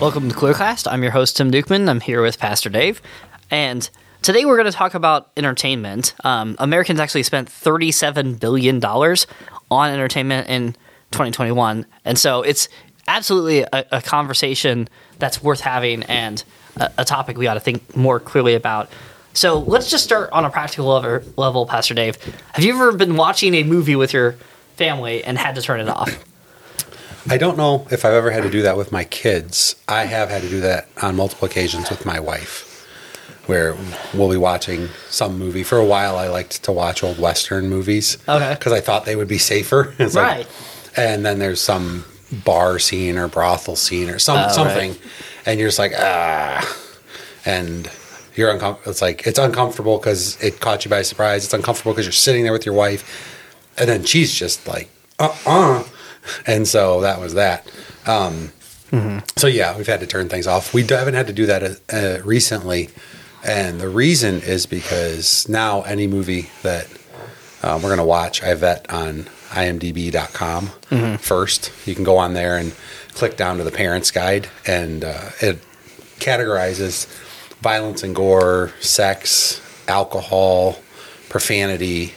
Welcome to ClearCast. I'm your host, Tim Dukeman. I'm here with Pastor Dave. And today we're going to talk about entertainment. Americans actually spent $37 billion on entertainment in 2021. And so it's absolutely a conversation that's worth having and a topic we ought to think more clearly about. So let's just start on a practical level, Pastor Dave. Have you ever been watching a movie with your family and had to turn it off? I don't know if I've ever had to do that with my kids. I have had to do that on multiple occasions with my wife, where we'll be watching some movie. For a while, I liked to watch old Western movies because I thought they would be safer. It's right. And then there's some bar scene or brothel scene or something. Right. And you're just like, ah. And you're uncomfortable. It's like, it's uncomfortable because it caught you by surprise. It's uncomfortable because you're sitting there with your wife. And then she's just like, And so that was that. So yeah, we've had to turn things off. We haven't had to do that recently. And the reason is because now any movie that we're going to watch, I vet on imdb.com first. You can go on there and click down to the parents guide. And it categorizes violence and gore, sex, alcohol, profanity,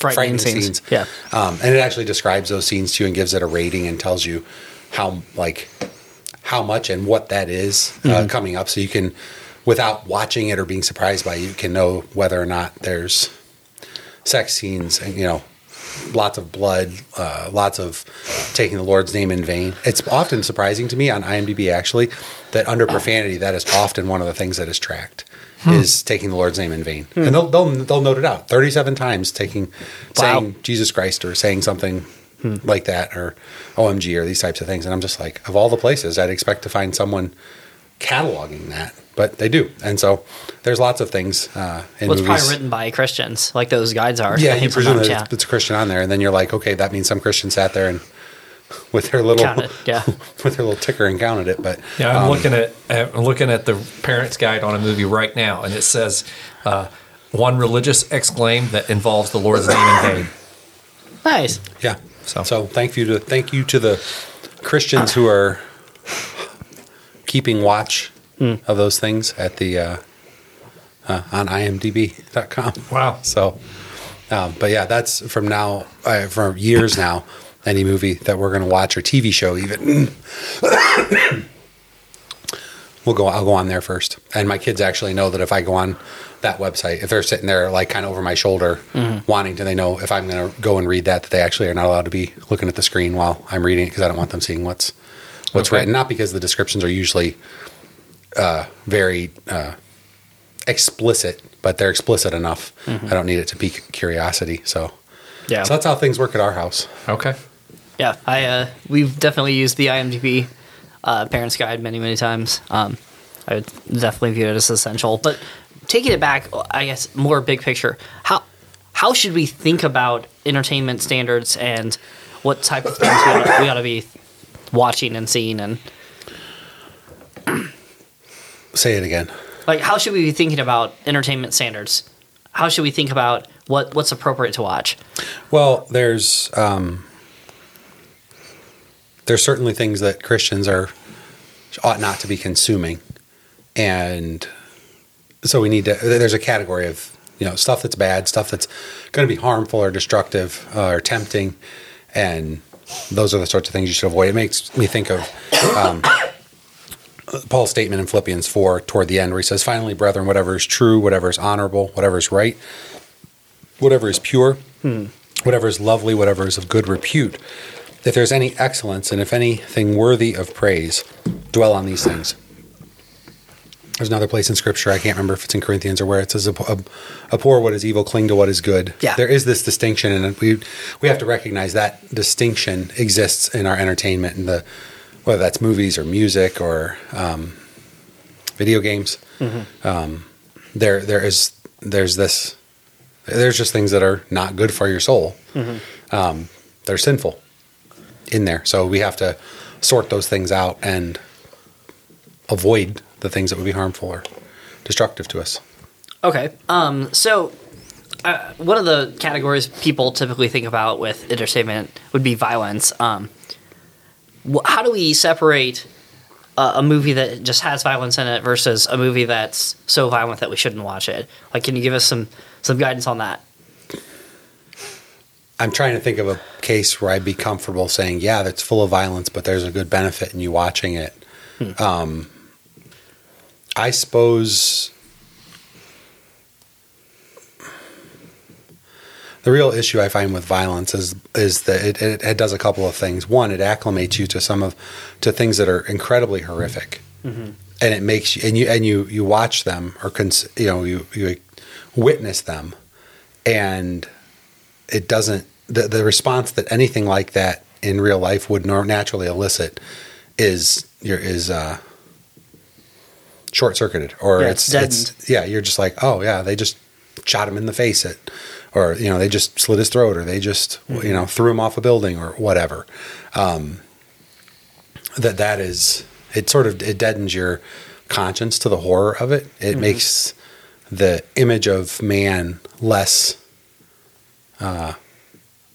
Frightening scenes. Yeah. And it actually describes those scenes to you and gives it a rating and tells you how much and what that is coming up. So you can, without watching it or being surprised by it, you can know whether or not there's sex scenes and, you know, lots of blood, lots of taking the Lord's name in vain. It's often surprising to me on IMDb, actually, that under profanity, that is often one of the things that is tracked. Is taking the Lord's name in vain. And they'll note it out 37 times, saying Jesus Christ or saying something like that, or OMG or these types of things. And I'm just like, of all the places I'd expect to find someone cataloging that, but they do. And so there's lots of things in movies. Well, it's probably written by Christians, like those guides are. Yeah, you presume that it's a Christian on there. And then you're like, okay, that means some Christian sat there and with their little with their little ticker and counted it. But yeah, I'm looking at the parents guide on a movie right now, and it says one religious exclaim that involves the Lord's name in vain. Nice. Yeah. So thank you to the Christians who are keeping watch of those things at the on imdb.com. Wow. So but yeah, that's from now for years now. Any movie that we're going to watch or TV show, even I'll go on there first. And my kids actually know that if I go on that website, if they're sitting there like kind of over my shoulder, they know if I'm going to go and read that they actually are not allowed to be looking at the screen while I'm reading it because I don't want them seeing what's written. Not because the descriptions are usually very explicit, but they're explicit enough. I don't need it to pique curiosity. So that's how things work at our house. Okay. Yeah, we've definitely used the IMDb Parents Guide many, many times. I would definitely view it as essential. But taking it back, I guess, more big picture, how should we think about entertainment standards and what type of things we ought to be watching and seeing? And say it again. Like, how should we be thinking about entertainment standards? How should we think about what's appropriate to watch? Well, there's certainly things that Christians ought not to be consuming, and so we need to. There's a category of stuff that's bad, stuff that's going to be harmful or destructive or tempting, and those are the sorts of things you should avoid. It makes me think of Paul's statement in Philippians 4 toward the end, where he says, "Finally, brethren, whatever is true, whatever is honorable, whatever is right, whatever is pure, whatever is lovely, whatever is of good repute, if there's any excellence and if anything worthy of praise, dwell on these things." There's another place in Scripture, I can't remember if it's in Corinthians or where, it says, abhor what is evil, cling to what is good. Yeah. There is this distinction, and we have to recognize that distinction exists in our entertainment, and whether that's movies or music or video games. There's just things that are not good for your soul. They're sinful in there. So we have to sort those things out and avoid the things that would be harmful or destructive to us. Okay. So one of the categories people typically think about with entertainment would be violence. How do we separate a movie that just has violence in it versus a movie that's so violent that we shouldn't watch it? Like, can you give us some guidance on that? I'm trying to think of a case where I'd be comfortable saying, yeah, that's full of violence, but there's a good benefit in you watching it. I suppose the real issue I find with violence is that it does a couple of things. One, it acclimates you to to things that are incredibly horrific, mm-hmm. and it makes you you watch them or you witness them, and it doesn't the response that anything like that in real life would naturally elicit is short-circuited, or you're just like, oh yeah, they just shot him in the face or they just slit his throat, or they just threw him off a building or whatever. That is, it sort of, it deadens your conscience to the horror of it. It mm-hmm. makes the image of man less of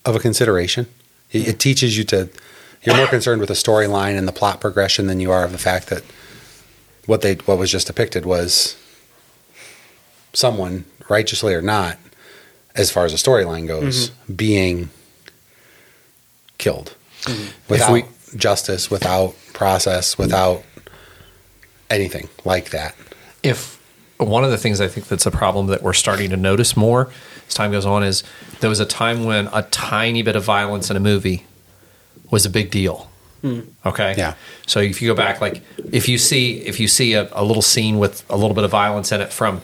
a consideration. It teaches you you're more concerned with the storyline and the plot progression than you are of the fact that what was just depicted was someone, righteously or not, as far as the storyline goes, mm-hmm. being killed mm-hmm. without justice, without process, without anything like that. If one of the things I think that's a problem that we're starting to notice more as time goes on is there was a time when a tiny bit of violence in a movie was a big deal. Okay. Yeah. So if you go back, like if you see a little scene with a little bit of violence in it from,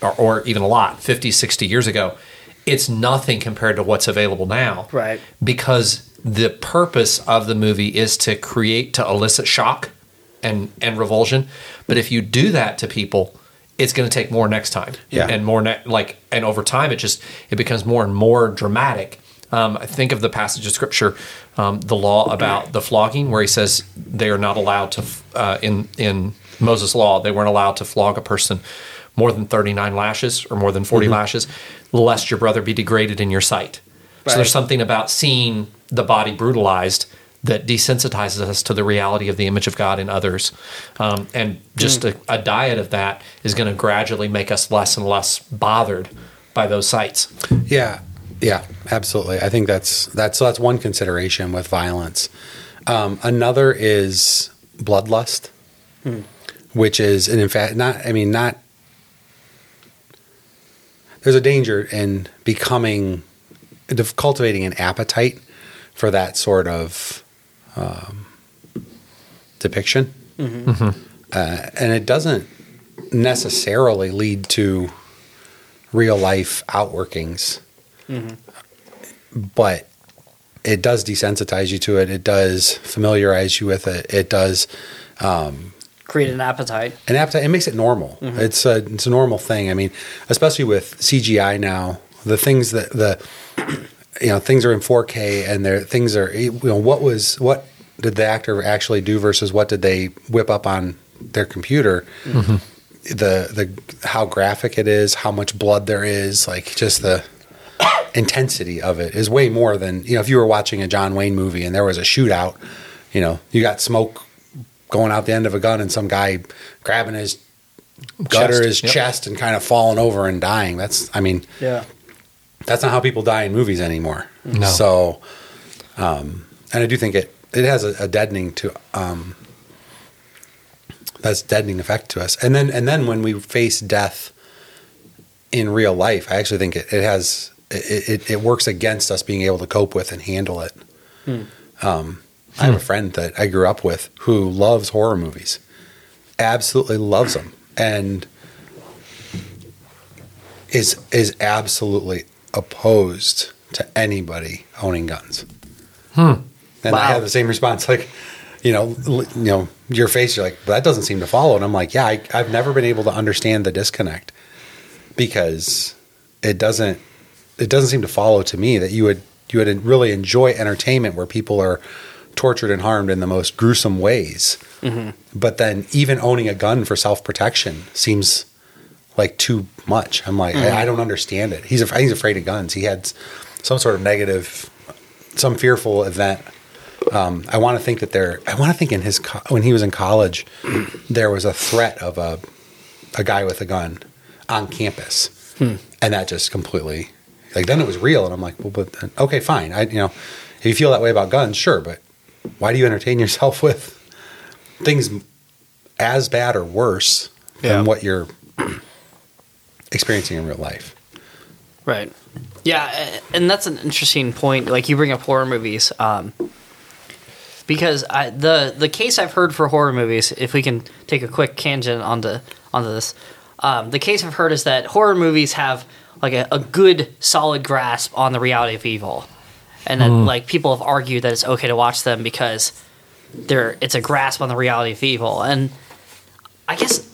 or even a lot, 50, 60 years ago, it's nothing compared to what's available now. Right. Because the purpose of the movie is to elicit shock and revulsion. But if you do that to people, it's going to take more next time. Yeah. And more and over time, it becomes more and more dramatic. I think of the passage of scripture, the law about the flogging, where he says they are not allowed to, in Moses' law, they weren't allowed to flog a person more than 39 lashes or more than 40 mm-hmm. lashes, lest your brother be degraded in your sight. Right. So there's something about seeing the body brutalized that desensitizes us to the reality of the image of God in others. And just a diet of that is going to gradually make us less and less bothered by those sights. Yeah. Yeah, absolutely. I think that's one consideration with violence. Another is bloodlust, which is, and in fact, there's a danger in cultivating an appetite for that sort of depiction. Mm-hmm. Mm-hmm. And it doesn't necessarily lead to real life outworkings. Mm-hmm. But it does desensitize you to it. It does familiarize you with it. It does create an appetite. It makes it normal. Mm-hmm. It's a normal thing. I mean, especially with CGI now, the things that things are in 4K and what did the actor actually do versus what did they whip up on their computer? Mm-hmm. The how graphic it is, how much blood there is, like just the intensity of it is way more than if you were watching a John Wayne movie and there was a shootout, you got smoke going out the end of a gun and some guy grabbing his chest and kind of falling over and dying. That's not how people die in movies anymore. No. So and I do think it has a deadening to that's deadening effect to us. And then when we face death in real life, I actually think it works against us being able to cope with and handle it. I have a friend that I grew up with who loves horror movies, absolutely loves them, and is absolutely opposed to anybody owning guns. And wow. I have the same response, like, your face, you're like, that doesn't seem to follow. And I'm like, yeah, I've never been able to understand the disconnect, because it doesn't seem to follow to me that you would really enjoy entertainment where people are tortured and harmed in the most gruesome ways. Mm-hmm. But then even owning a gun for self-protection seems like too much. I'm like, mm-hmm. I don't understand it. He's afraid of guns. He had some sort of some fearful event I want to think that there. I want to think in his when he was in college, there was a threat of a guy with a gun on campus, and that just completely like then it was real. And I'm like, well, but okay, fine. If you feel that way about guns, sure, but why do you entertain yourself with things as bad or worse than what you're experiencing in real life? Right. Yeah, and that's an interesting point. Like, you bring up horror movies, because the case I've heard for horror movies, if we can take a quick tangent onto this, the case I've heard is that horror movies have like a good solid grasp on the reality of evil, and that like people have argued that it's okay to watch them because it's a grasp on the reality of evil. And I guess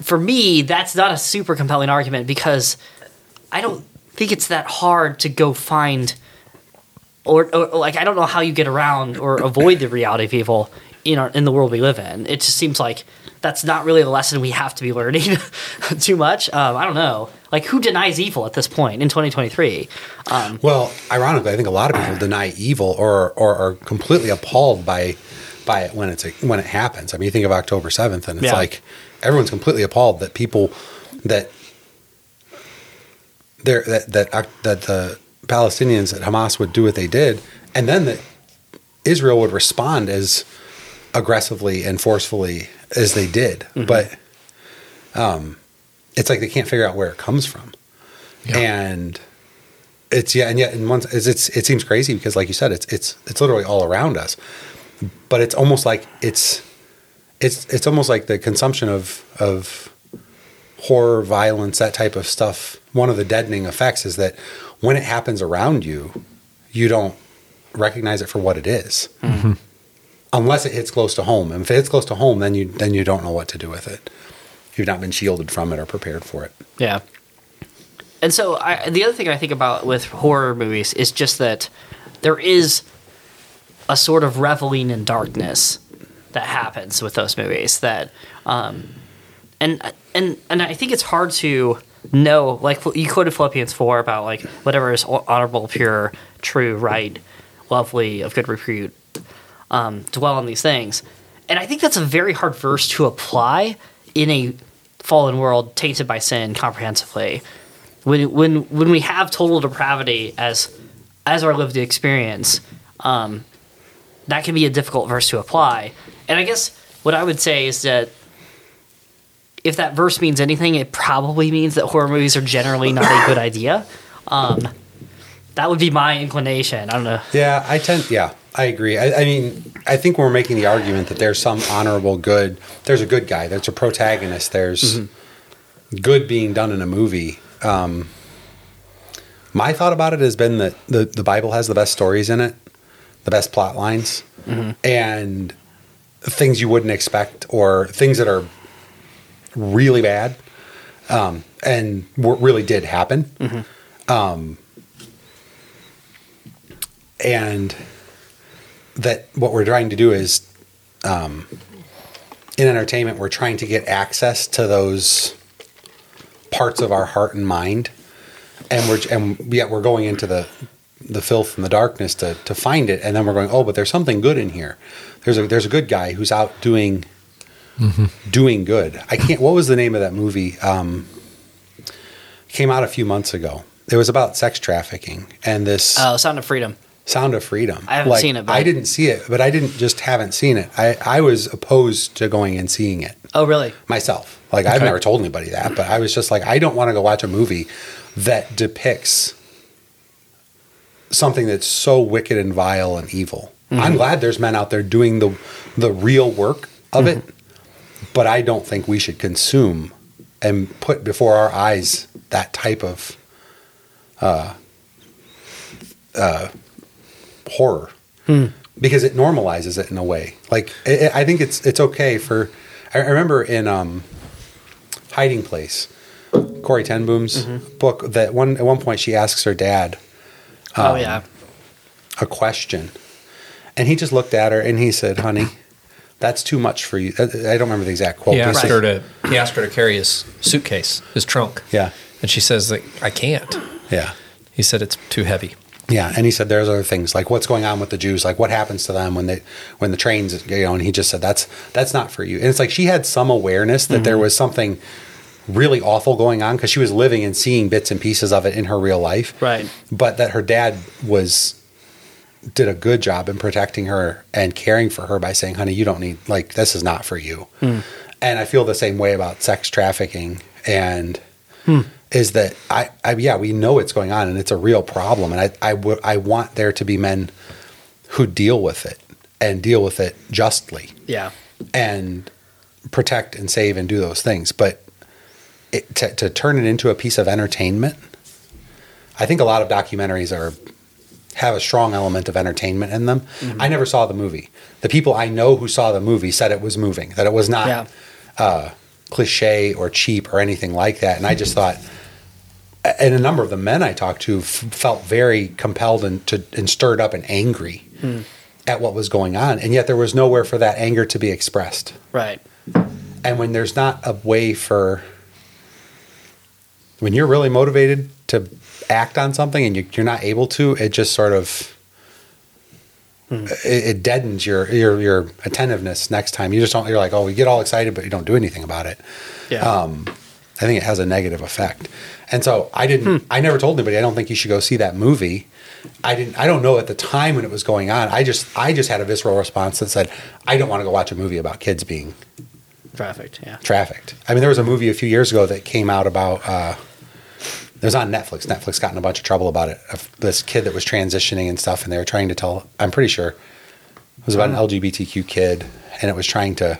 for me, that's not a super compelling argument because I don't think it's that hard to go find or like I don't know how you get around or avoid the reality of evil in the world we live in. It just seems like that's not really a lesson we have to be learning too much. I don't know. Like, who denies evil at this point in 2023? Well, ironically, I think a lot of people deny evil or are completely appalled by it when it happens. I mean, you think of October 7th and it's like everyone's completely appalled that people that the Palestinians at Hamas would do what they did, and then that Israel would respond as aggressively and forcefully as they did. Mm-hmm. But it's like they can't figure out where it comes from, and it's it seems crazy because, like you said, it's literally all around us. But it's almost like it's almost like the consumption of horror, violence, that type of stuff. One of the deadening effects is that when it happens around you, you don't recognize it for what it is, mm-hmm. unless it hits close to home. And if it hits close to home, then you don't know what to do with it. You've not been shielded from it or prepared for it. Yeah. And so the other thing I think about with horror movies is just that there is a sort of reveling in darkness that happens with those movies. That, and I think it's hard to know, like you quoted Philippians 4 about like whatever is honorable, pure, true, right, lovely, of good repute, dwell on these things. And I think that's a very hard verse to apply in a fallen world tainted by sin comprehensively. When we have total depravity as our lived experience, that can be a difficult verse to apply. And I guess what I would say is that if that verse means anything, it probably means that horror movies are generally not a good idea. That would be my inclination. I don't know. Yeah, I agree. I mean, I think we're making the argument that there's some honorable good. There's a good guy. There's a protagonist. There's good being done in a movie. My thought about it has been that the Bible has the best stories in it, the best plot lines, and things you wouldn't expect or things that are really bad, and what really did happen. Mm-hmm. And that what we're trying to do is, in entertainment, we're trying to get access to those parts of our heart and mind. And yet we're going into the filth and the darkness to find it. And then we're going, oh, but there's something good in here. There's a good guy who's out doing good. I can't. What was the name of that movie? Came out a few months ago. It was about sex trafficking and this. Oh, Sound of Freedom. Sound of Freedom. I haven't seen it. But I didn't see it, but I haven't seen it. I was opposed to going and seeing it. Oh, really? Myself. Like, okay. I've never told anybody that, but I was just like, I don't want to go watch a movie that depicts something that's so wicked and vile and evil. Mm-hmm. I'm glad there's men out there doing the real work of it. But I don't think we should consume and put before our eyes that type of horror because it normalizes it in a way. Like, I think it's okay for. I remember in Hiding Place, Corrie Ten Boom's book that at one point she asks her dad, a question, and he just looked at her and he said, "Honey, that's too much for you." I don't remember the exact quote. He asked her to carry his suitcase, his trunk. Yeah. And she says, like, I can't. Yeah. He said, it's too heavy. Yeah, and he said there's other things like what's going on with the Jews, like what happens to them when the trains go, you know, and he just said that's not for you. And it's like she had some awareness that there was something really awful going on because she was living and seeing bits and pieces of it in her real life. Right. But that her dad did a good job in protecting her and caring for her by saying, honey, you don't need, like, this is not for you. Mm. And I feel the same way about sex trafficking and is that I we know it's going on and it's a real problem. And I want there to be men who deal with it and deal with it justly. Yeah. And protect and save and do those things. But to turn it into a piece of entertainment, I think a lot of documentaries have a strong element of entertainment in them. Mm-hmm. I never saw the movie. The people I know who saw the movie said it was moving, that it was not cliche or cheap or anything like that. And I just thought, and a number of the men I talked to felt very compelled and stirred up and angry at what was going on. And yet there was nowhere for that anger to be expressed. Right. And when there's not a way when you're really motivated to act on something and you're not able to, it just sort of it deadens your attentiveness next time. You just don't. You're like, oh, we get all excited, but you don't do anything about it. Yeah. I think it has a negative effect. And so I didn't. I never told anybody. I don't think you should go see that movie. I didn't. I don't know at the time when it was going on. I just had a visceral response that said, I don't want to go watch a movie about kids being trafficked. Yeah. Trafficked. I mean, there was a movie a few years ago that came out about. It was on Netflix. Netflix got in a bunch of trouble about it. This kid that was transitioning and stuff, and they were trying to tell, I'm pretty sure, it was about an LGBTQ kid, and it was trying to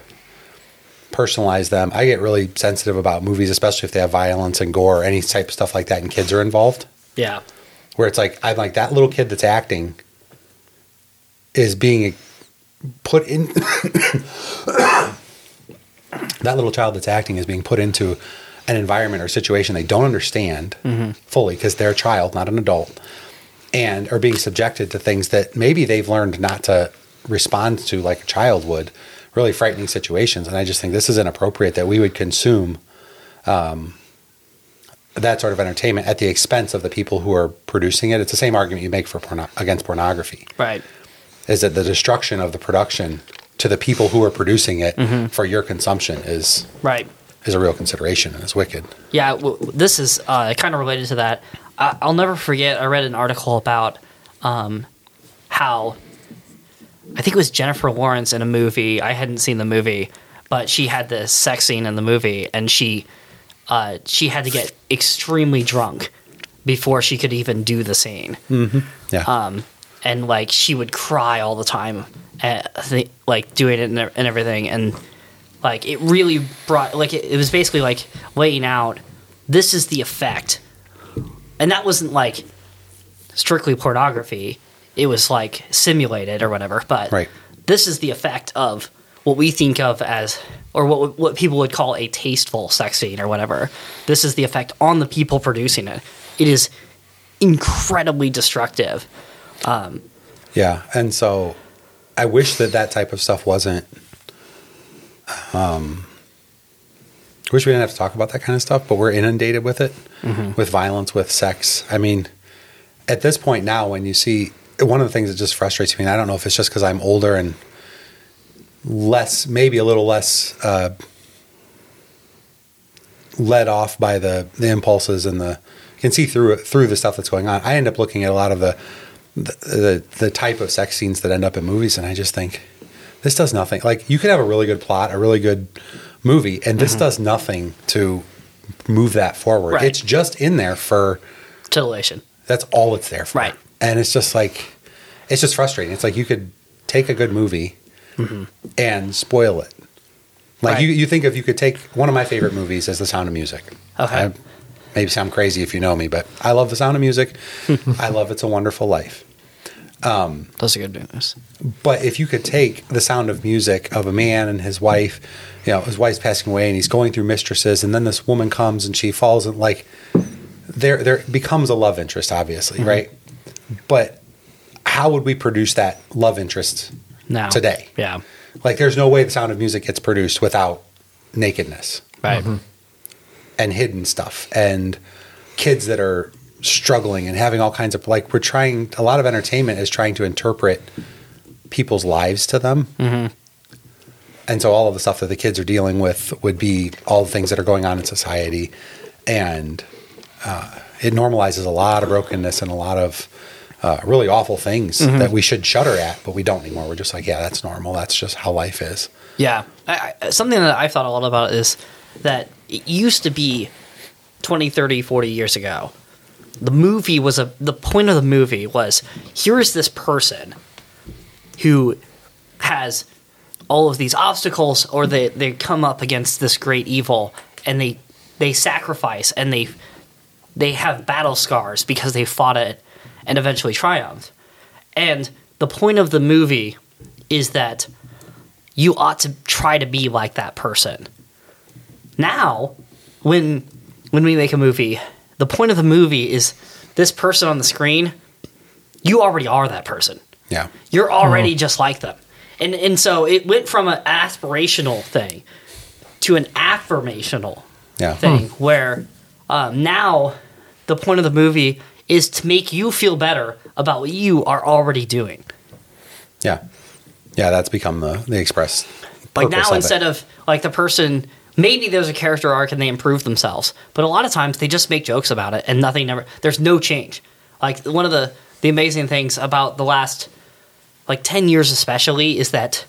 personalize them. I get really sensitive about movies, especially if they have violence and gore or any type of stuff like that, and kids are involved. Yeah. Where it's like, I'm like, that little kid that's acting is being put in... that little child that's acting is being put into... an environment or situation they don't understand fully because they're a child, not an adult, and are being subjected to things that maybe they've learned not to respond to like a child would, really frightening situations. And I just think this is inappropriate that we would consume that sort of entertainment at the expense of the people who are producing it. It's the same argument you make for against pornography. Right. Is that the destruction of the production to the people who are producing it for your consumption is... Right. is a real consideration and is wicked. Yeah, well, this is kind of related to that. I'll never forget, I read an article about how, I think it was Jennifer Lawrence in a movie, I hadn't seen the movie, but she had this sex scene in the movie, and she had to get extremely drunk before she could even do the scene. Mm-hmm. Yeah. And, like, she would cry all the time, like, doing it and everything, and... Like, it really brought, like, it was basically, like, laying out, this is the effect. And that wasn't, like, strictly pornography. It was, like, simulated or whatever. But this is the effect of what we think of as, or what people would call a tasteful sex scene or whatever. This is the effect on the people producing it. It is incredibly destructive. Yeah, and so I wish that type of stuff wasn't... I wish we didn't have to talk about that kind of stuff, but we're inundated with it, with violence, with sex. I mean, at this point now, when you see one of the things that just frustrates me, and I don't know if it's just because I'm older and less, maybe a little less led off by the impulses and can see through the stuff that's going on. I end up looking at a lot of the type of sex scenes that end up in movies, and I just think. This does nothing. Like, you could have a really good plot, a really good movie, and this does nothing to move that forward. Right. It's just in there for... titillation. That's all it's there for. Right. And it's just like... It's just frustrating. It's like you could take a good movie and spoil it. Like, you think if you could take... One of my favorite movies is The Sound of Music. Okay. I maybe sound crazy if you know me, but I love The Sound of Music. I love It's a Wonderful Life. Those are good movies. But if you could take The Sound of Music of a man and his wife, you know, his wife's passing away and he's going through mistresses, and then this woman comes and she falls in, like, there becomes a love interest, obviously, right? But how would we produce that love interest today? Yeah. Like, there's no way The Sound of Music gets produced without nakedness. Right. And hidden stuff and kids that are struggling and having all kinds of, like, we're trying, a lot of entertainment is trying to interpret people's lives to them. Mm-hmm. And so all of the stuff that the kids are dealing with would be all the things that are going on in society. And it normalizes a lot of brokenness and a lot of really awful things mm-hmm. that we should shudder at, but we don't anymore. We're just like, yeah, that's normal. That's just how life is. Yeah. Something that I've thought a lot about is that it used to be 20, 30, 40 years ago, the movie was the point of the movie was, here's this person who has all of these obstacles, or they come up against this great evil, and they sacrifice, and they have battle scars because they fought it and eventually triumphed. And the point of the movie is that you ought to try to be like that person. Now, when we make a movie, the point of the movie is this person on the screen, you already are that person. Yeah. You're already just like them. And so it went from an aspirational thing to an affirmational thing where now the point of the movie is to make you feel better about what you are already doing. Yeah. Yeah, that's become the express purpose. Like now instead of like the person, maybe there's a character arc and they improve themselves, but a lot of times they just make jokes about it and there's no change. Like one of the amazing things about the last like 10 years especially is that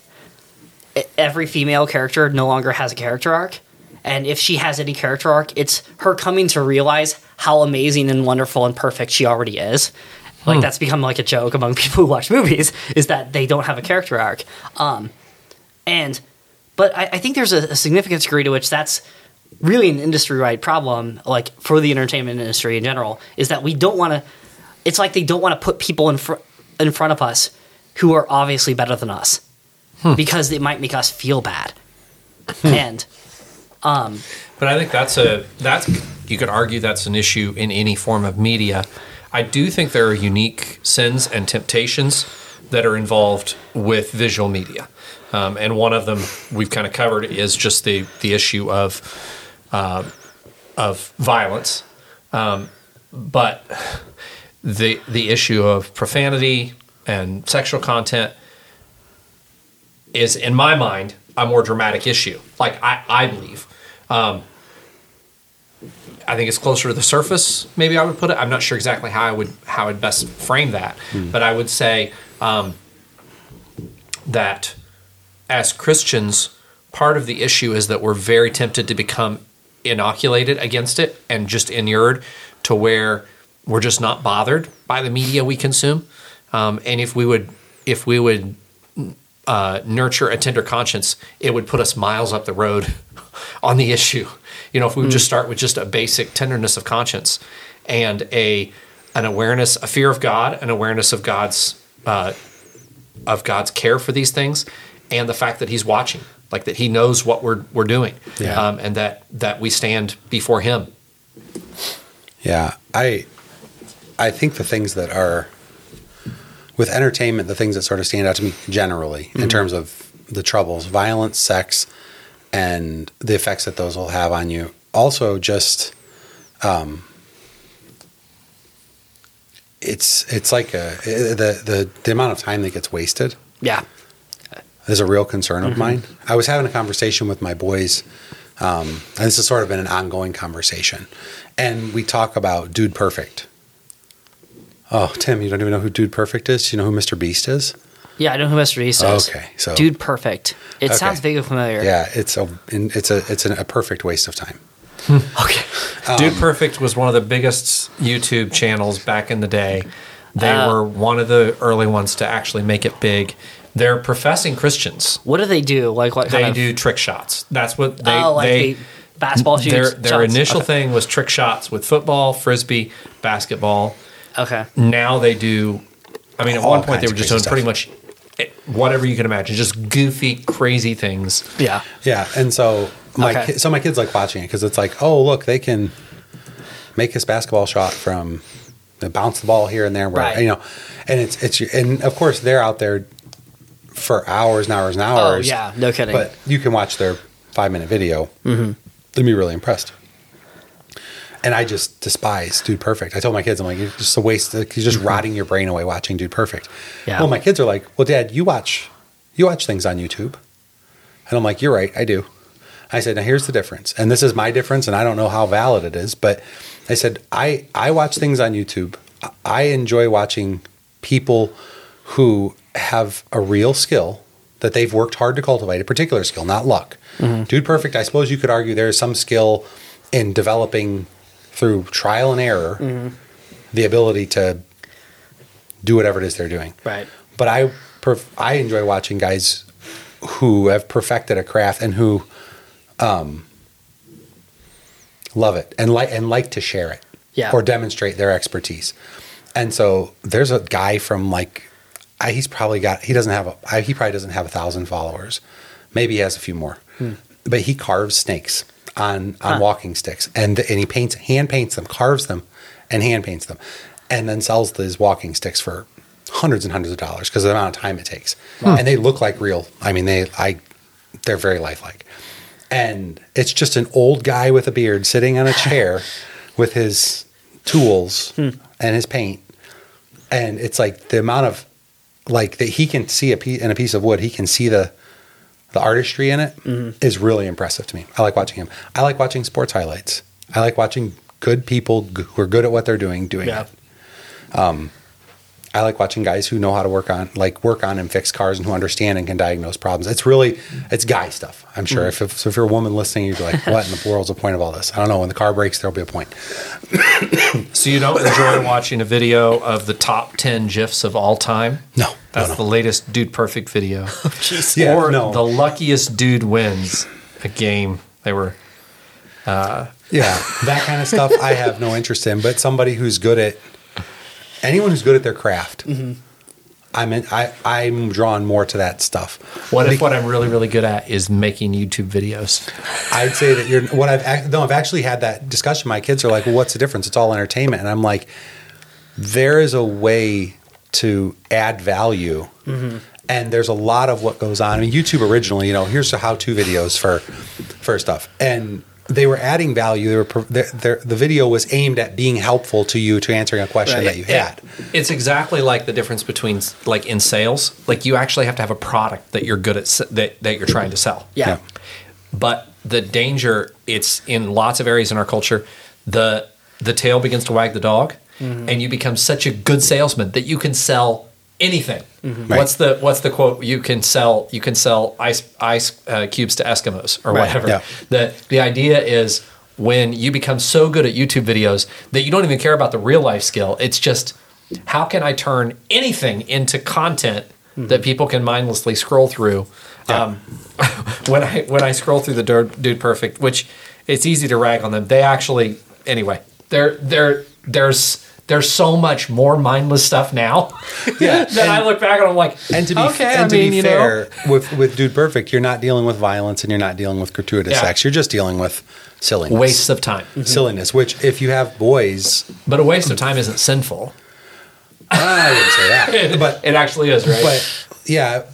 every female character no longer has a character arc. And if she has any character arc, it's her coming to realize how amazing and wonderful and perfect she already is. Like that's become like a joke among people who watch movies is that they don't have a character arc. But I think there's a significant degree to which that's really an industry-wide problem, like for the entertainment industry in general, is that we don't want to – it's like they don't want to put people in front of us who are obviously better than us because it might make us feel bad. And – but I think that's you could argue that's an issue in any form of media. I do think there are unique sins and temptations that are involved with visual media, and one of them we've kind of covered is just the issue of violence, but the issue of profanity and sexual content is, in my mind, a more dramatic issue. Like I believe, I think it's closer to the surface. Maybe I would put it. I'm not sure exactly how I'd best frame that, but I would say that as Christians, part of the issue is that we're very tempted to become inoculated against it and just inured to where we're just not bothered by the media we consume. And if we would nurture a tender conscience, it would put us miles up the road on the issue. You know, if we would just start with just a basic tenderness of conscience and an awareness, a fear of God, an awareness of God's care for these things, and the fact that He's watching, like that He knows what we're doing, and that we stand before Him. Yeah, I think the things that are with entertainment, the things that sort of stand out to me generally in terms of the troubles, violence, sex, and the effects that those will have on you. Also just, it's like the amount of time that gets wasted. Yeah. Is a real concern of mine. I was having a conversation with my boys, and this has sort of been an ongoing conversation. And we talk about Dude Perfect. Oh, Tim, you don't even know who Dude Perfect is? You know who Mr. Beast is? Yeah, I know who Mr. Beast is. Okay, so Dude Perfect. It sounds vaguely familiar. Yeah, it's a perfect waste of time. Okay, Dude Perfect was one of the biggest YouTube channels back in the day. They were one of the early ones to actually make it big. They're professing Christians. What do they do? Like what? They do trick shots. That's what they. Oh, like they basketball shoots. Their initial thing was trick shots with football, frisbee, basketball. Okay. Now they do, I mean, at one point they were just doing pretty much whatever you can imagine, just goofy, crazy things. Yeah. Yeah. And so my kids like watching it because it's like, oh, look, they can make this basketball shot from, they bounce the ball here and there, where, right. You know, and it's, and of course they're out there for hours and hours and hours. Oh, yeah. No kidding. But you can watch their 5-minute video. Mm-hmm. They'd be really impressed. And I just despise Dude Perfect. I told my kids, I'm like, it's just a waste. You're just rotting your brain away watching Dude Perfect. Yeah. Well, my kids are like, well, Dad, you watch things on YouTube. And I'm like, you're right, I do. I said, now here's the difference. And this is my difference, and I don't know how valid it is. But I said, I watch things on YouTube. I enjoy watching people who have a real skill that they've worked hard to cultivate, a particular skill, not luck. Mm-hmm. Dude Perfect, I suppose you could argue there is some skill in developing through trial and error, mm-hmm. the ability to do whatever it is they're doing. Right. But I enjoy watching guys who have perfected a craft and who love it and like to share it, yeah. or demonstrate their expertise. And so there's a guy from he probably doesn't have 1,000 followers. Maybe he has a few more, but he carves snakes on walking sticks and he hand paints them, carves them and hand paints them, and then sells these walking sticks for hundreds and hundreds of dollars because of the amount of time it takes. Wow. And they look like real. I mean, they're very lifelike. And it's just an old guy with a beard sitting on a chair with his tools and his paint. And it's like the amount of that he can see in a piece of wood, he can see the artistry in it, mm-hmm. is really impressive to me. I like watching him. I like watching sports highlights. I like watching good people who are good at what they're doing yeah. it. I like watching guys who know how to work on and fix cars and who understand and can diagnose problems. It's guy stuff, I'm sure. Mm-hmm. If you're a woman listening, you're like, what in the world's the point of all this? I don't know. When the car breaks, there'll be a point. So you don't enjoy watching a video of the top 10 GIFs of all time? No. That's the latest Dude Perfect video. Yeah, or no. The luckiest dude wins a game. They were... yeah, that kind of stuff I have no interest in, but somebody who's good at... Anyone who's good at their craft, mm-hmm. I'm drawn more to that stuff. What if what I'm really, really good at is making YouTube videos? I'd say that I've actually had that discussion. My kids are like, well, what's the difference? It's all entertainment. And I'm like, there is a way to add value. Mm-hmm. And there's a lot of what goes on. I mean, YouTube originally, here's the how-to videos for stuff. And they were adding value. The video was aimed at being helpful to you, to answering a question right. that you had. It's exactly like the difference between in sales. Like you actually have to have a product that you're good at that you're trying to sell. Yeah. yeah. But the danger, it's in lots of areas in our culture, the tail begins to wag the dog, mm-hmm. and you become such a good salesman that you can sell anything. Mm-hmm. Right. What's the quote? You can sell ice cubes to Eskimos or right. whatever. Yeah. The idea is when you become so good at YouTube videos that you don't even care about the real life skill. It's just, how can I turn anything into content mm-hmm. that people can mindlessly scroll through? Yeah. When I scroll through the Dude Perfect, which it's easy to rag on them. They actually there's so much more mindless stuff now yeah. that I look back and I'm like, and to be, okay, and I to mean, be fair, with Dude Perfect, you're not dealing with violence and you're not dealing with gratuitous yeah. sex. You're just dealing with silliness. Waste of time. Mm-hmm. Silliness, which if you have boys... But a waste of time isn't sinful. I wouldn't say that. But it actually is, right? But yeah,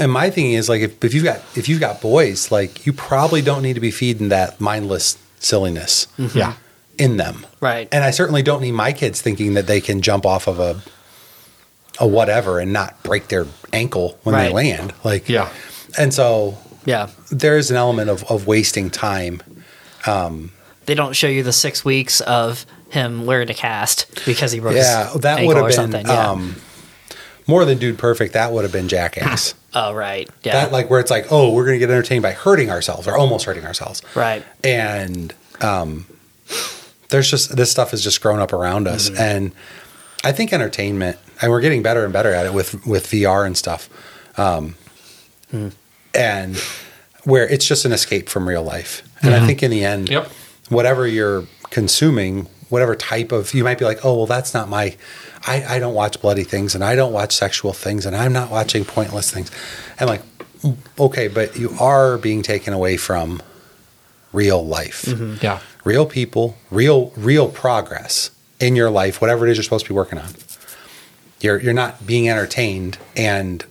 and my thing is, if you've got boys, you probably don't need to be feeding that mindless silliness. Mm-hmm. Yeah. in them. Right. And I certainly don't need my kids thinking that they can jump off of a whatever and not break their ankle when right. they land. Yeah. And so yeah. there is an element of wasting time. They don't show you the 6 weeks of him wearing a cast because he broke his ankle or something. Yeah, that would have been more than Dude Perfect. That would have been Jackass. Oh, right. Yeah. That where it's we're going to get entertained by hurting ourselves or almost hurting ourselves. Right. And there's just, this stuff has just grown up around us. Mm-hmm. And I think entertainment, and we're getting better and better at it with VR and stuff. And where it's just an escape from real life. And mm-hmm. I think in the end, yep. whatever you're consuming, whatever type of, you might be like, oh, well, that's not my, I don't watch bloody things and I don't watch sexual things and I'm not watching pointless things. And okay, but you are being taken away from real life. Mm-hmm. Yeah. Real people, real progress in your life, whatever it is you're supposed to be working on. You're not being entertained and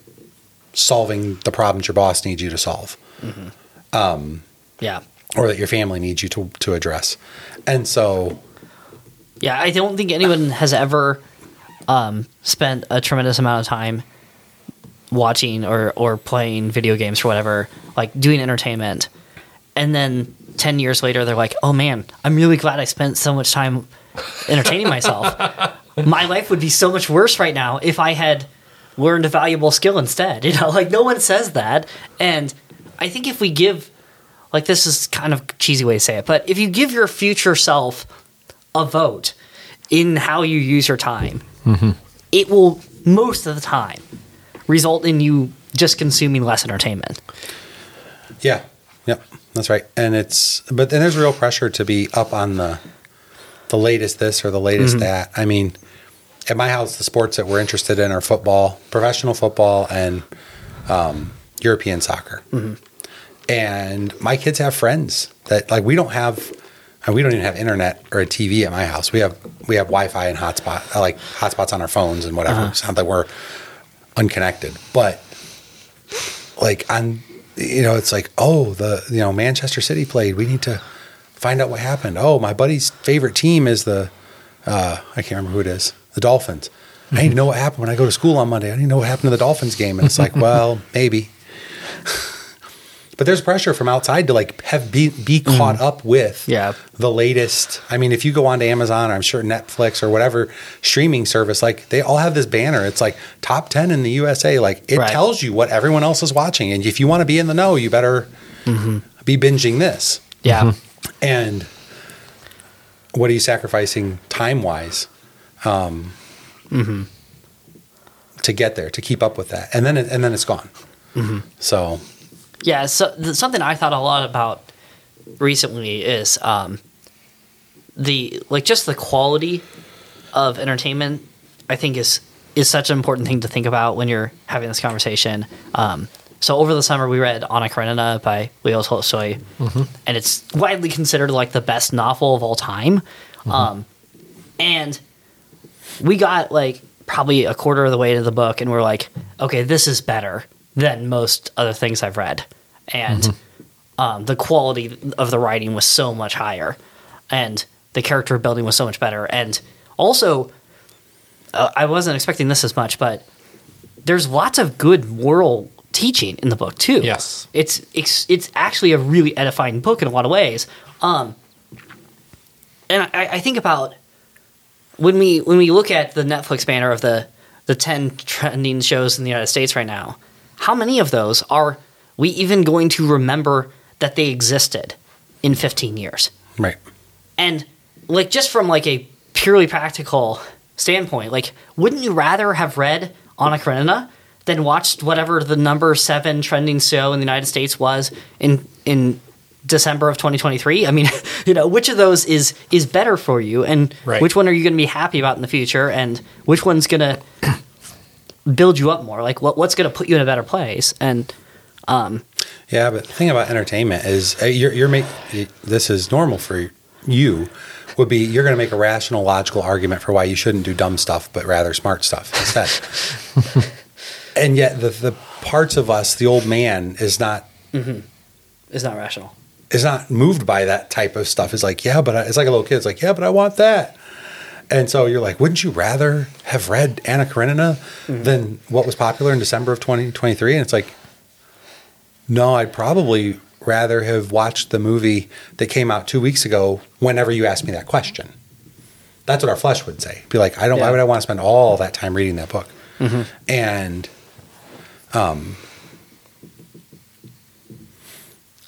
solving the problems your boss needs you to solve. Mm-hmm. Or that your family needs you to address. And so Yeah, I don't think anyone has ever spent a tremendous amount of time watching or playing video games or whatever, like doing entertainment. And then 10 years later, they're like, oh, man, I'm really glad I spent so much time entertaining myself. My life would be so much worse right now if I had learned a valuable skill instead. You know, like no one says that. And I think if we give, like this is kind of a cheesy way to say it, but if you give your future self a vote in how you use your time, mm-hmm. it will most of the time result in you just consuming less entertainment. Yeah. Yep. That's right. And it's, but then there's real pressure to be up on the latest this or the latest mm-hmm. that. I mean, at my house, the sports that we're interested in are football, professional football, and European soccer. Mm-hmm. And my kids have friends that like we don't have, we don't even have internet or a TV at my house. We have Wi-Fi and hotspot, like hotspots on our phones and whatever. Uh-huh. It's not that we're unconnected, but like on. You know, it's like, oh, Manchester City played. We need to find out what happened. Oh, my buddy's favorite team is I can't remember who it is, the Dolphins. Mm-hmm. I need to know what happened when I go to school on Monday. I need to know what happened to the Dolphins game. And it's like, well, maybe. But there's pressure from outside to like be caught up with the latest. I mean, if you go onto Amazon, or I'm sure Netflix or whatever streaming service, like they all have this banner. It's like top 10 in the USA. Like it tells you what everyone else is watching. And if you want to be in the know, you better be binging this. Yeah. Mm-hmm. And what are you sacrificing time-wise to get there, to keep up with that? And then it's gone. Mm-hmm. So... Yeah, so something I thought a lot about recently is just the quality of entertainment. I think is such an important thing to think about when you're having this conversation. So over the summer, we read Anna Karenina by Leo Tolstoy, and it's widely considered like the best novel of all time. Mm-hmm. And we got like probably a quarter of the way to the book, and we're like, okay, this is better than most other things I've read. And the quality of the writing was so much higher. And the character building was so much better. And also, I wasn't expecting this as much, but there's lots of good moral teaching in the book, too. Yes. It's actually a really edifying book in a lot of ways. And I think about when we look at the Netflix banner of the 10 trending shows in the United States right now, how many of those are we even going to remember that they existed in 15 years? Right. And like just from like a purely practical standpoint, like wouldn't you rather have read Anna Karenina than watched whatever the number 7 trending show in the United States was in December of 2023? I mean, you know, which of those is better for you, and which one are you going to be happy about in the future, and which one's going to build you up more? Like what's going to put you in a better place? And yeah, but the thing about entertainment is this is normal for you would be you're going to make a rational, logical argument for why you shouldn't do dumb stuff, but rather smart stuff instead. And yet the parts of us, the old man is not, it's not rational. It's not moved by that type of stuff. It's like, yeah, but it's like a little kid. It's like, yeah, but I want that. And so you're like, wouldn't you rather have read Anna Karenina than what was popular in December of 2023? And it's like, no, I'd probably rather have watched the movie that came out 2 weeks ago whenever you asked me that question. That's what our flesh would say. Be like, why would I want to spend all that time reading that book? Mm-hmm. And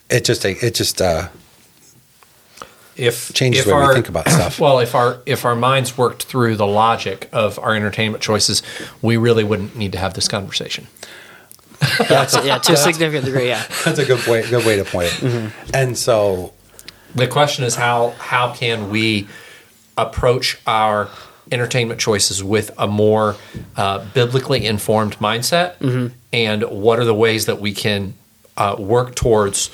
it just changes the way we think about stuff. Well, if our minds worked through the logic of our entertainment choices, we really wouldn't need to have this conversation. To a significant degree, yeah. That's a good way to point it. Mm-hmm. And so the question is how can we approach our entertainment choices with a more biblically informed mindset? Mm-hmm. And what are the ways that we can work towards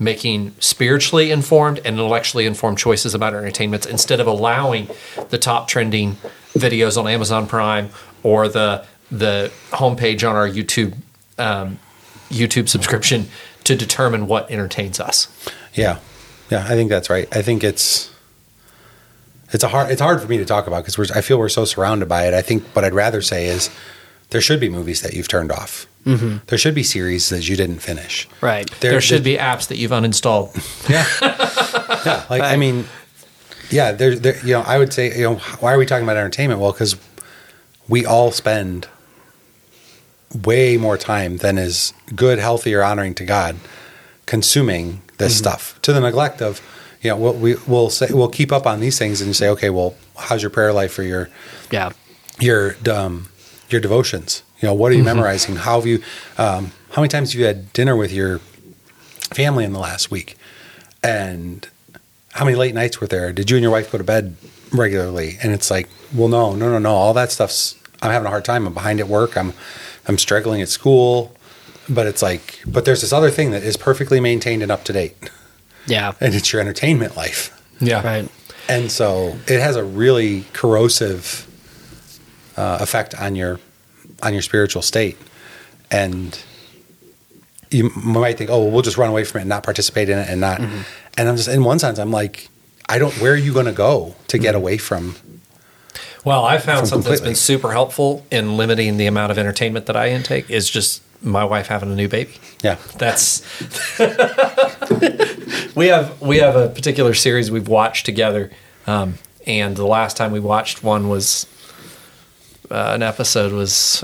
making spiritually informed and intellectually informed choices about our entertainments instead of allowing the top trending videos on Amazon Prime or the homepage on our YouTube subscription to determine what entertains us. Yeah, I think that's right. I think it's It's hard for me to talk about because I feel we're so surrounded by it. I think what I'd rather say is there should be movies that you've turned off. Mm-hmm. There should be series that you didn't finish. Right. There should be apps that you've uninstalled. Yeah. Yeah. Like, right. I mean, yeah, there, you know, I would say, you know, why are we talking about entertainment? Well, because we all spend way more time than is good, healthy, or honoring to God consuming this mm-hmm. stuff to the neglect of, you know, what we'll say, we'll keep up on these things and say, okay, well, how's your prayer life or your devotions? You know, what are you mm-hmm. memorizing? How have you, how many times have you had dinner with your family in the last week? And how many late nights were there? Did you and your wife go to bed regularly? And it's like, well, no. All that stuff's, I'm having a hard time. I'm behind at work. I'm struggling at school, but it's like, but there's this other thing that is perfectly maintained and up to date. Yeah. And it's your entertainment life. Yeah. Right. And so it has a really corrosive effect on your spiritual state. And you might think, oh, well, we'll just run away from it and not participate in it and not. Mm-hmm. And I'm just, in one sense, I'm like, where are you going to go to get away from? Well, I found something that's been super helpful in limiting the amount of entertainment that I intake is just my wife having a new baby. Yeah. That's we have a particular series we've watched together. And the last time we watched one was an episode was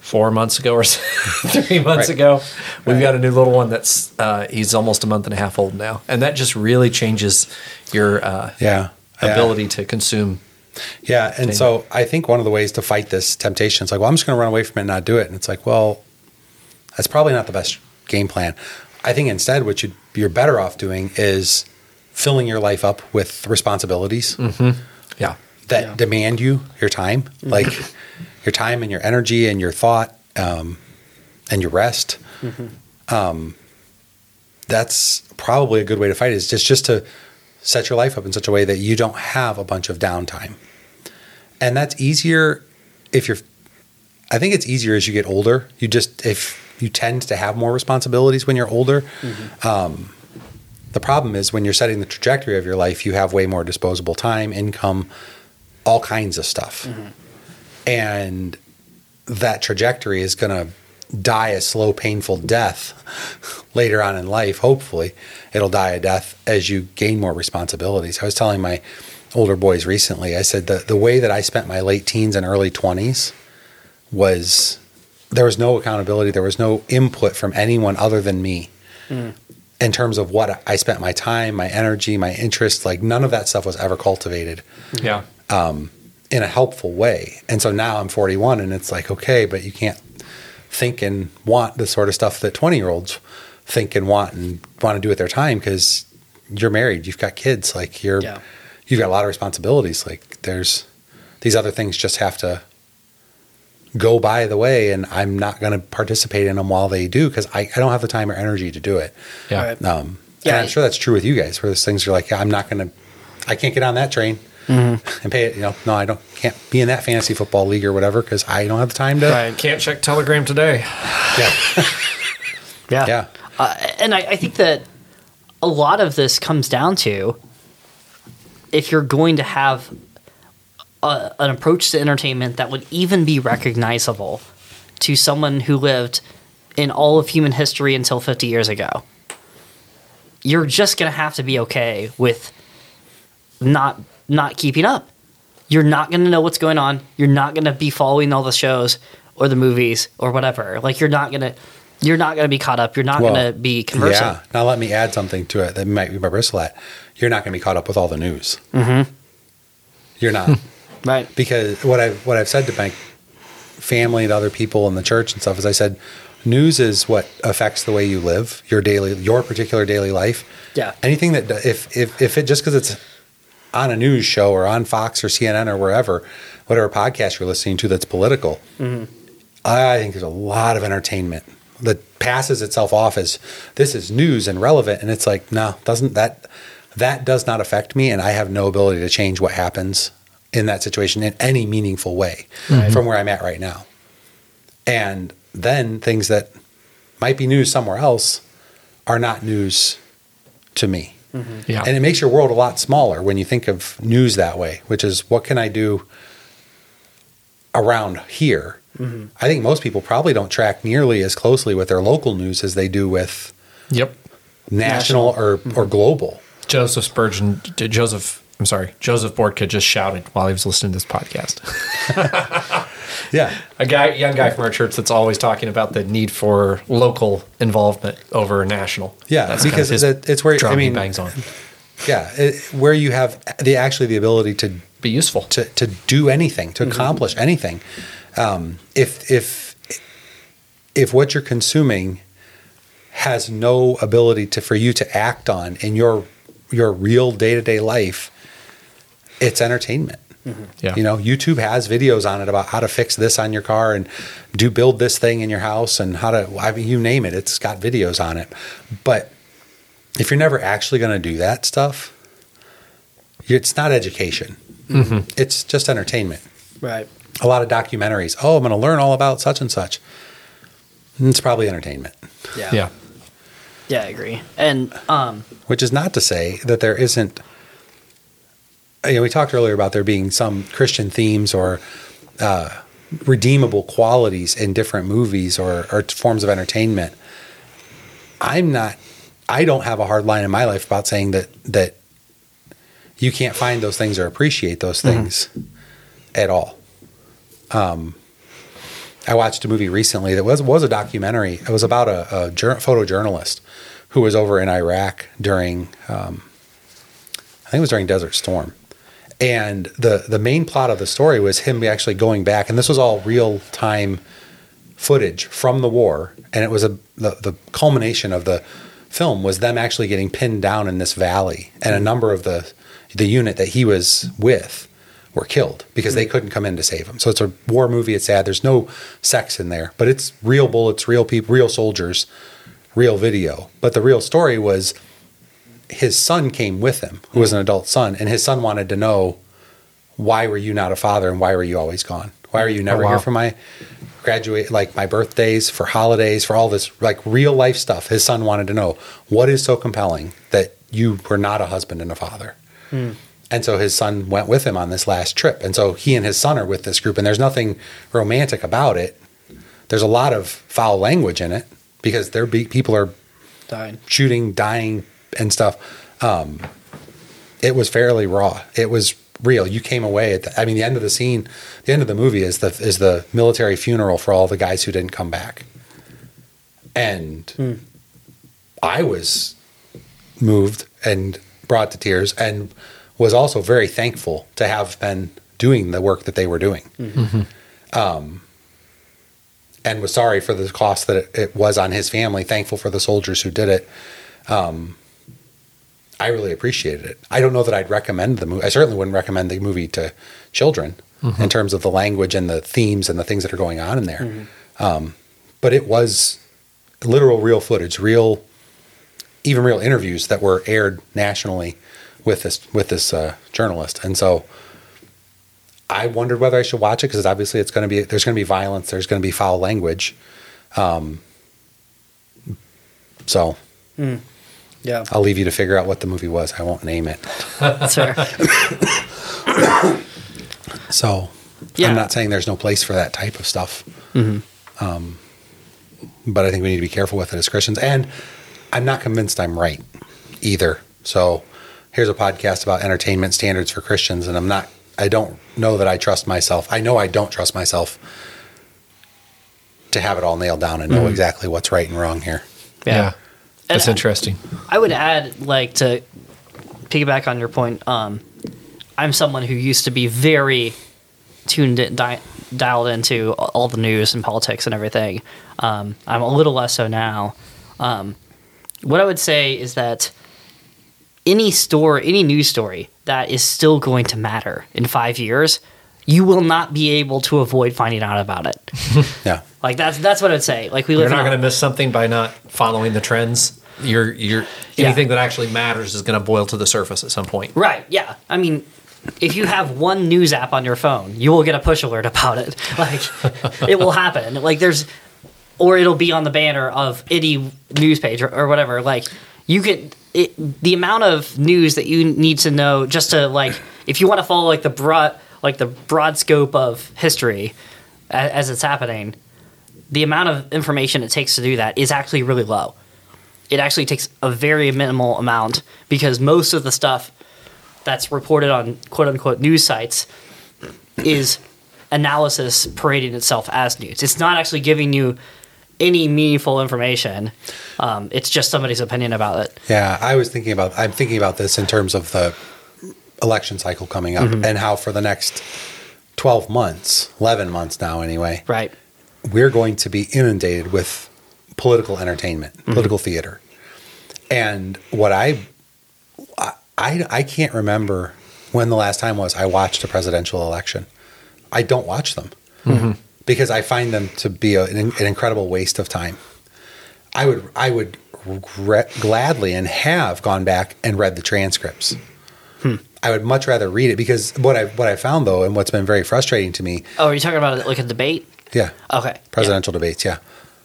4 months ago or 3 months right. ago. We've got a new little one that's he's almost a month and a half old now. And that just really changes your ability to consume. Yeah. And so I think one of the ways to fight this temptation is like, well, I'm just going to run away from it and not do it. And it's like, well, that's probably not the best game plan. I think instead what you're better off doing is filling your life up with responsibilities mm-hmm. yeah. that yeah. demand your time, mm-hmm. like your time and your energy and your thought and your rest. Mm-hmm. That's probably a good way to fight it is just to set your life up in such a way that you don't have a bunch of downtime. And that's easier I think it's easier as you get older. If you tend to have more responsibilities when you're older, mm-hmm. The problem is when you're setting the trajectory of your life, you have way more disposable time, income, all kinds of stuff. Mm-hmm. And that trajectory is going to die a slow, painful death later on in life. Hopefully it'll die a death as you gain more responsibilities. I was telling my older boys recently, I said the way that I spent my late teens and early 20s was there was no accountability. There was no input from anyone other than me in terms of what I spent my time, my energy, my interest, like none of that stuff was ever cultivated. Yeah. In a helpful way. And so now I'm 41 and it's like, okay, but you can't think and want the sort of stuff that 20-year-olds think and want to do with their time because you're married, you've got kids, like you've got a lot of responsibilities. Like there's these other things just have to go by the way, and I'm not going to participate in them while they do because I don't have the time or energy to do it. Yeah. And I'm sure that's true with you guys where those things are like, yeah, I can't get on that train. Mm-hmm. And pay it, you know, no, can't be in that fantasy football league or whatever because I don't have the time to. Right. Can't check Telegram today. Yeah. yeah. Yeah. And I think that a lot of this comes down to if you're going to have an approach to entertainment that would even be recognizable to someone who lived in all of human history until 50 years ago, you're just going to have to be okay with not keeping up. You're not going to know what's going on. You're not going to be following all the shows or the movies or whatever. Like you're not going to be caught up. You're not going to be conversing. Yeah. Now let me add something to it that might be my bristle at. You're not going to be caught up with all the news. Mm-hmm. You're not. Right. Because what I've said to my family and other people in the church and stuff is I said, news is what affects the way you live, your particular daily life. Yeah. Anything that if it just because it's on a news show or on Fox or CNN or whatever podcast you're listening to that's political, mm-hmm. I think there's a lot of entertainment that passes itself off as this is news and relevant. And it's like, no, doesn't that does not affect me. And I have no ability to change what happens in that situation in any meaningful way mm-hmm. from where I'm at right now. And then things that might be news somewhere else are not news to me. Mm-hmm. Yeah. And it makes your world a lot smaller when you think of news that way, which is what can I do around here? Mm-hmm. I think most people probably don't track nearly as closely with their local news as they do with national or global. Joseph Bordka just shouted while he was listening to this podcast. Yeah. A young guy from our church that's always talking about the need for local involvement over national. Yeah, that's because it's where bangs on. Yeah, where you have the ability to be useful, to do anything, to accomplish anything. If what you're consuming has no ability for you to act on in your real day-to-day life, it's entertainment. Mm-hmm. Yeah. You know, YouTube has videos on it about how to fix this on your car and build this thing in your house and you name it. It's got videos on it. But if you're never actually going to do that stuff, it's not education. Mm-hmm. It's just entertainment. Right. A lot of documentaries. Oh, I'm going to learn all about such and such. It's probably entertainment. Yeah. Yeah. Yeah, I agree. And which is not to say that there isn't, we talked earlier about there being some Christian themes or redeemable qualities in different movies or forms of entertainment. I don't have a hard line in my life about saying that you can't find those things or appreciate those things at all. I watched a movie recently that was a documentary. It was about a photojournalist who was over in Iraq during, I think it was during Desert Storm. And the main plot of the story was him actually going back, and this was all real-time footage from the war, and it was the culmination of the film was them actually getting pinned down in this valley, and a number of the unit that he was with were killed because they couldn't come in to save them. So it's a war movie. It's sad. There's no sex in there, but it's real bullets, real people, real soldiers, real video. But the real story was his son came with him, who was an adult son, and his son wanted to know, why were you not a father and why were you always gone? Why are you never here for my my birthdays, for holidays, for all this real life stuff? His son wanted to know, what is so compelling that you were not a husband and a father? Mm. And so his son went with him on this last trip. And so he and his son are with this group, and there's nothing romantic about it. There's a lot of foul language in it because people are dying and stuff. It was fairly raw. It was real. You came away the end of the scene, the end of the movie is the military funeral for all the guys who didn't come back. And I was moved and brought to tears and was also very thankful to have been doing the work that they were doing. Mm-hmm. And was sorry for the cost that it was on his family, thankful for the soldiers who did it. I really appreciated it. I don't know that I'd recommend the movie. I certainly wouldn't recommend the movie to children in terms of the language and the themes and the things that are going on in there. Mm-hmm. But it was literal real footage, even real interviews that were aired nationally with this journalist. And so I wondered whether I should watch it because obviously there's going to be violence, there's going to be foul language. Yeah. I'll leave you to figure out what the movie was. I won't name it. That's fair. So yeah. I'm not saying there's no place for that type of stuff. Mm-hmm. But I think we need to be careful with it as Christians. And I'm not convinced I'm right either. So here's a podcast about entertainment standards for Christians, and I don't know that I trust myself. I know I don't trust myself to have it all nailed down and know exactly what's right and wrong here. Yeah. That's interesting. I would add, to piggyback on your point, I'm someone who used to be very tuned in, dialed into all the news and politics and everything. I'm a little less so now. What I would say is that any news story that is still going to matter in 5 years, you will not be able to avoid finding out about it. Yeah, that's what I'd say. You're not going to miss something by not following the trends. Anything that actually matters is going to boil to the surface at some point. Right? Yeah. I mean, if you have one news app on your phone, you will get a push alert about it. It will happen. Or it'll be on the banner of any news page or whatever. you could the amount of news that you need to know just to like if you want to follow like the broad scope of history as it's happening, the amount of information it takes to do that is actually really low. It actually takes a very minimal amount because most of the stuff that's reported on quote-unquote news sites is analysis parading itself as news. It's not actually giving you any meaningful information. It's just somebody's opinion about it. Yeah, I'm thinking about this in terms of the election cycle coming up, mm-hmm. and how for the next 12 months, 11 months now anyway, right? We're going to be inundated with political entertainment, mm-hmm. political theater. And what I can't remember when the last time was I watched a presidential election. I don't watch them, mm-hmm. because I find them to be an incredible waste of time. I would gladly and have gone back and read the transcripts. Hmm. I would much rather read it because what I found though, and what's been very frustrating to me. Oh, are you talking about like a debate? Yeah. Okay. Presidential debates. Yeah.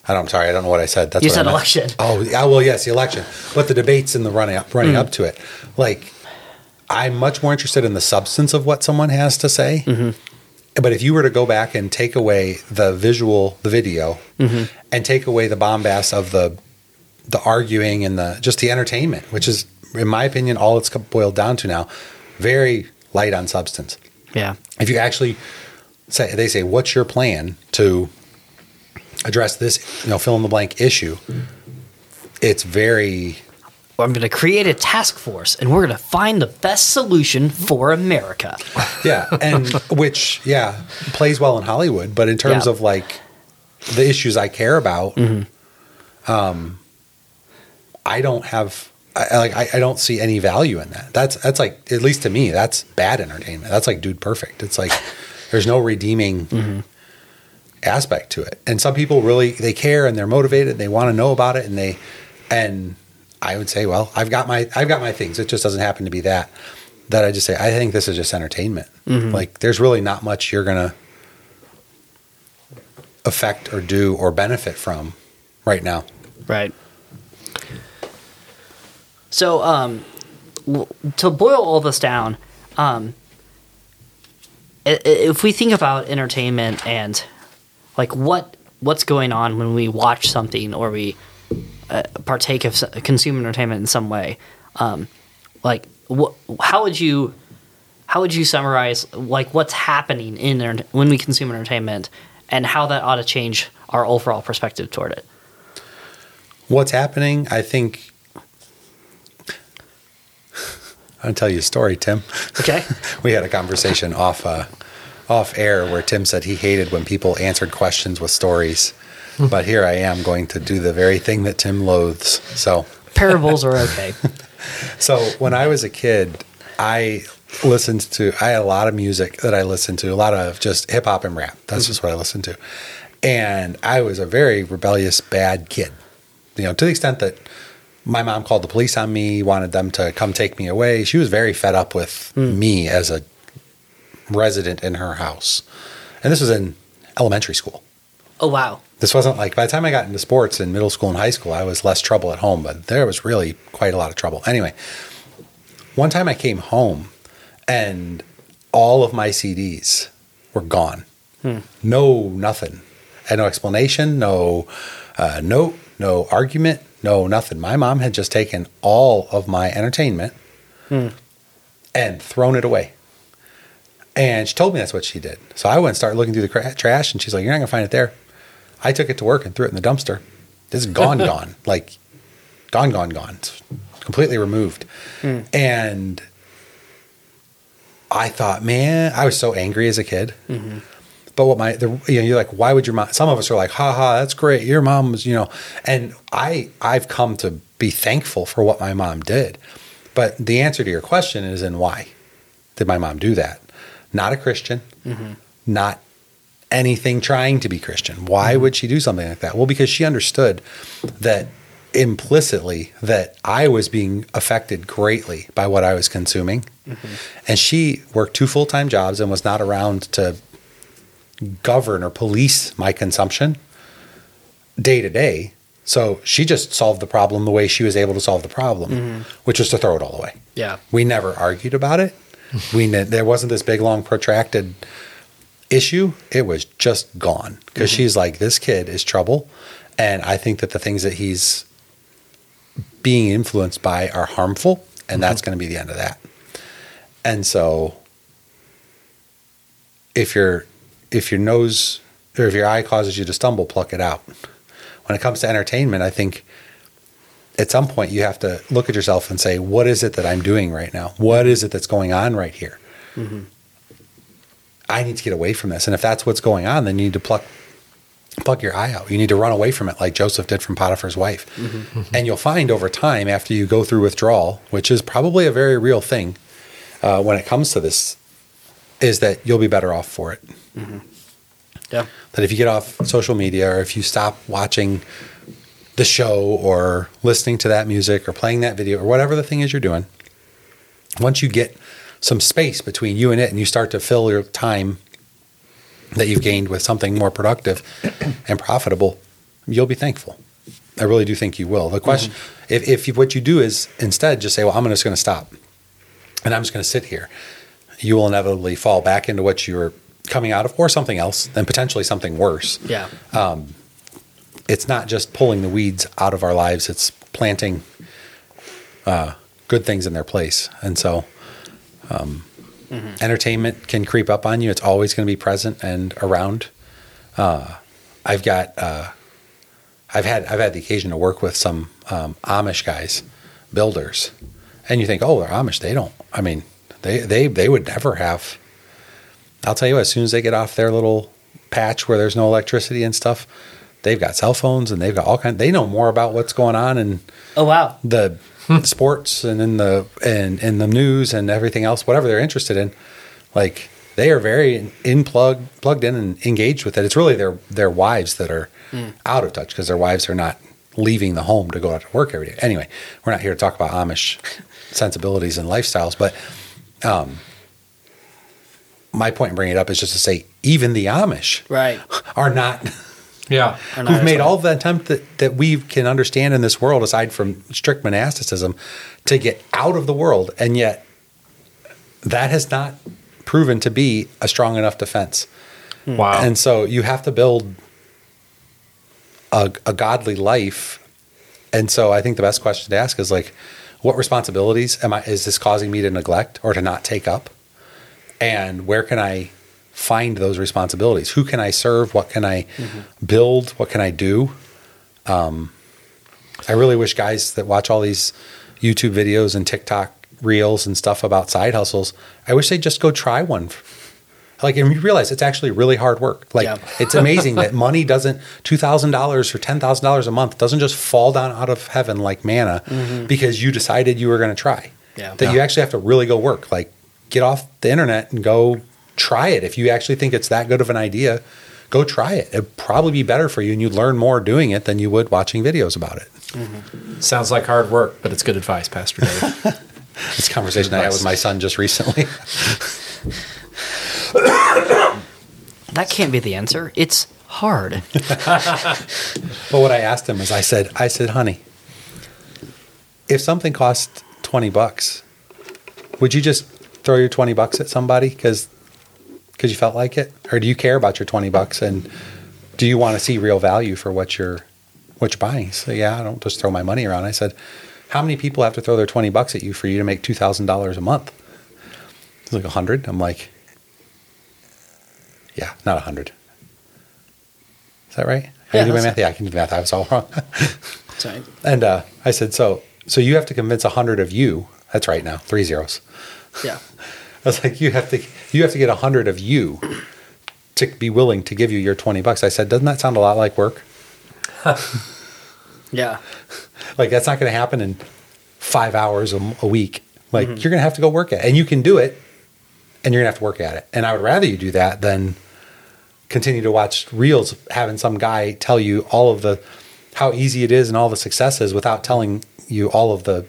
I don't know what I said. That's you what said I election. Oh, yeah, well, yes, the election. But the debates and the running up to it. Like, I'm much more interested in the substance of what someone has to say. Mm-hmm. But if you were to go back and take away the video, mm-hmm. and take away the bombast of the arguing and just the entertainment, which is, in my opinion, all it's boiled down to now, very light on substance. Yeah. If you actually say, what's your plan to address this, fill in the blank issue, it's very... I'm going to create a task force and we're going to find the best solution for America. Yeah. And which, yeah, plays well in Hollywood, but in terms of like the issues I care about, mm-hmm. I don't see any value in that. That's like, at least to me, that's bad entertainment. That's like Dude Perfect. It's like, there's no redeeming mm-hmm. aspect to it. And some people really, they care and they're motivated and they want to know about it. And I would say, well, I've got my things. It just doesn't happen to be that I just say, I think this is just entertainment. Mm-hmm. Like there's really not much you're going to affect or do or benefit from right now. Right. So, to boil all this down, if we think about entertainment and like what's going on when we watch something or we partake of consume entertainment in some way, how would you summarize like what's happening when we consume entertainment and how that ought to change our overall perspective toward it? What's happening? I think I'll tell you a story, Tim. Okay. We had a conversation off air where Tim said he hated when people answered questions with stories. But here I am going to do the very thing that Tim loathes. So parables are okay. So when I was a kid, I had a lot of music that I listened to, a lot of just hip hop and rap. That's mm-hmm. just what I listened to. And I was a very rebellious, bad kid, to the extent that my mom called the police on me, wanted them to come take me away. She was very fed up with me as a resident in her house. And this was in elementary school. Oh, wow. This wasn't like, by the time I got into sports in middle school and high school, I was less trouble at home, but there was really quite a lot of trouble. Anyway, one time I came home and all of my CDs were gone. No, nothing. I had no explanation, no note, no argument. No, nothing. My mom had just taken all of my entertainment and thrown it away. And she told me that's what she did. So I went and started looking through the trash, and she's like, you're not going to find it there. I took it to work and threw it in the dumpster. It's gone, gone. Like, gone. It's completely removed. And I thought, man, I was so angry as a kid. Mm-hmm. But you're like, why would your mom? Some of us are like, ha, that's great. Your mom was, and I've come to be thankful for what my mom did. But the answer to your question is in why did my mom do that? Not a Christian, mm-hmm. not anything trying to be Christian. Why would she do something like that? Well, because she understood that implicitly that I was being affected greatly by what I was consuming. Mm-hmm. And she worked 2 full-time jobs and was not around to govern or police my consumption day to day. So she just solved the problem the way she was able to solve the problem, which was to throw it all away. Yeah. We never argued about it. There wasn't this big, long, protracted issue. It was just gone. Because she's like, this kid is trouble. And I think that the things that he's being influenced by are harmful. And that's going to be the end of that. And so if your eye causes you to stumble, pluck it out. When it comes to entertainment, I think at some point you have to look at yourself and say, what is it that I'm doing right now? What is it that's going on right here? Mm-hmm. I need to get away from this. And if that's what's going on, then you need to pluck your eye out. You need to run away from it like Joseph did from Potiphar's wife. Mm-hmm. And you'll find over time, after you go through withdrawal, which is probably a very real thing when it comes to this, is that you'll be better off for it. Mm-hmm. Yeah. That if you get off social media, or if you stop watching the show or listening to that music or playing that video or whatever the thing is you're doing, once you get some space between you and it and you start to fill your time that you've gained with something more productive and profitable, you'll be thankful. I really do think you will. The question, if what you do is instead just say, well, I'm just going to stop and I'm just going to sit here, you will inevitably fall back into what you were coming out of, or something else, and potentially something worse. Yeah. It's not just pulling the weeds out of our lives. It's planting good things in their place. And so entertainment can creep up on you. It's always going to be present and around. I've had the occasion to work with some Amish guys, builders, and you think, oh, they're Amish. They don't, I mean, they would never have. I'll tell you what, as soon as they get off their little patch where there's no electricity and stuff, they've got cell phones and they've got all kinds. They know more about what's going on and the sports and in the news and everything else, whatever they're interested in. Like, they are very plugged in and engaged with it. It's really their wives that are out of touch, because their wives are not leaving the home to go out to work every day. Anyway, we're not here to talk about Amish sensibilities and lifestyles, but my point in bringing it up is just to say, even the Amish are not, who've made all the attempt that we can understand in this world, aside from strict monasticism, to get out of the world. And yet that has not proven to be a strong enough defense. Wow. And so you have to build a godly life. And so I think the best question to ask is, like, what responsibilities is this causing me to neglect or to not take up? And where can I find those responsibilities? Who can I serve? What can I build? What can I do? I really wish guys that watch all these YouTube videos and TikTok reels and stuff about side hustles, I wish they'd just go try one. Like, and you realize it's actually really hard work. Like, it's amazing that money doesn't, $2,000 or $10,000 a month doesn't just fall down out of heaven like manna because you decided you were going to try. You actually have to really go work. Like, get off the internet and go try it. If you actually think it's that good of an idea, go try it. It'd probably be better for you, and you'd learn more doing it than you would watching videos about it. Sounds like hard work, but it's good advice, Pastor Dave. This conversation I had with my son just recently. That can't be the answer. It's hard. But what I asked him is, I said, honey, if something costs $20, would you just throw your $20 at somebody because you felt like it? Or do you care about your $20 and do you want to see real value for what you're buying? So I don't just throw my money around. I said, how many people have to throw their $20 at you for you to make $2,000 a month? It's like 100. I'm like, yeah, not 100. Is that right? Yeah, do my math? Yeah, I can do math. I was all wrong. Sorry. And I said, so you have to convince 100 of you. That's right now, 3 zeros. Yeah. I was like, you have to get 100 of you to be willing to give you your $20. I said, doesn't that sound a lot like work? Yeah. Like, that's not going to happen in 5 hours a week. Like, you're going to have to go work at it, and you can do it, and you're going to have to work at it. And I would rather you do that than continue to watch reels having some guy tell you all of how easy it is and all the successes without telling you all of the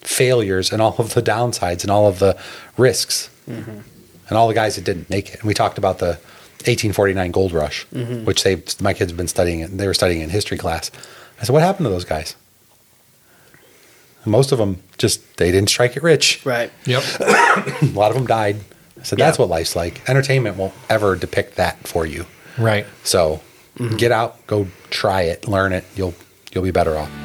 failures and all of the downsides and all of the risks and all the guys that didn't make it. And we talked about the 1849 gold rush, which my kids have been studying it. They were studying in history class. I said, what happened to those guys? And most of them just, they didn't strike it rich. Right. Yep. A lot of them died. I said, that's what life's like. Entertainment won't ever depict that for you. Right. So get out, go try it, learn it. You'll be better off.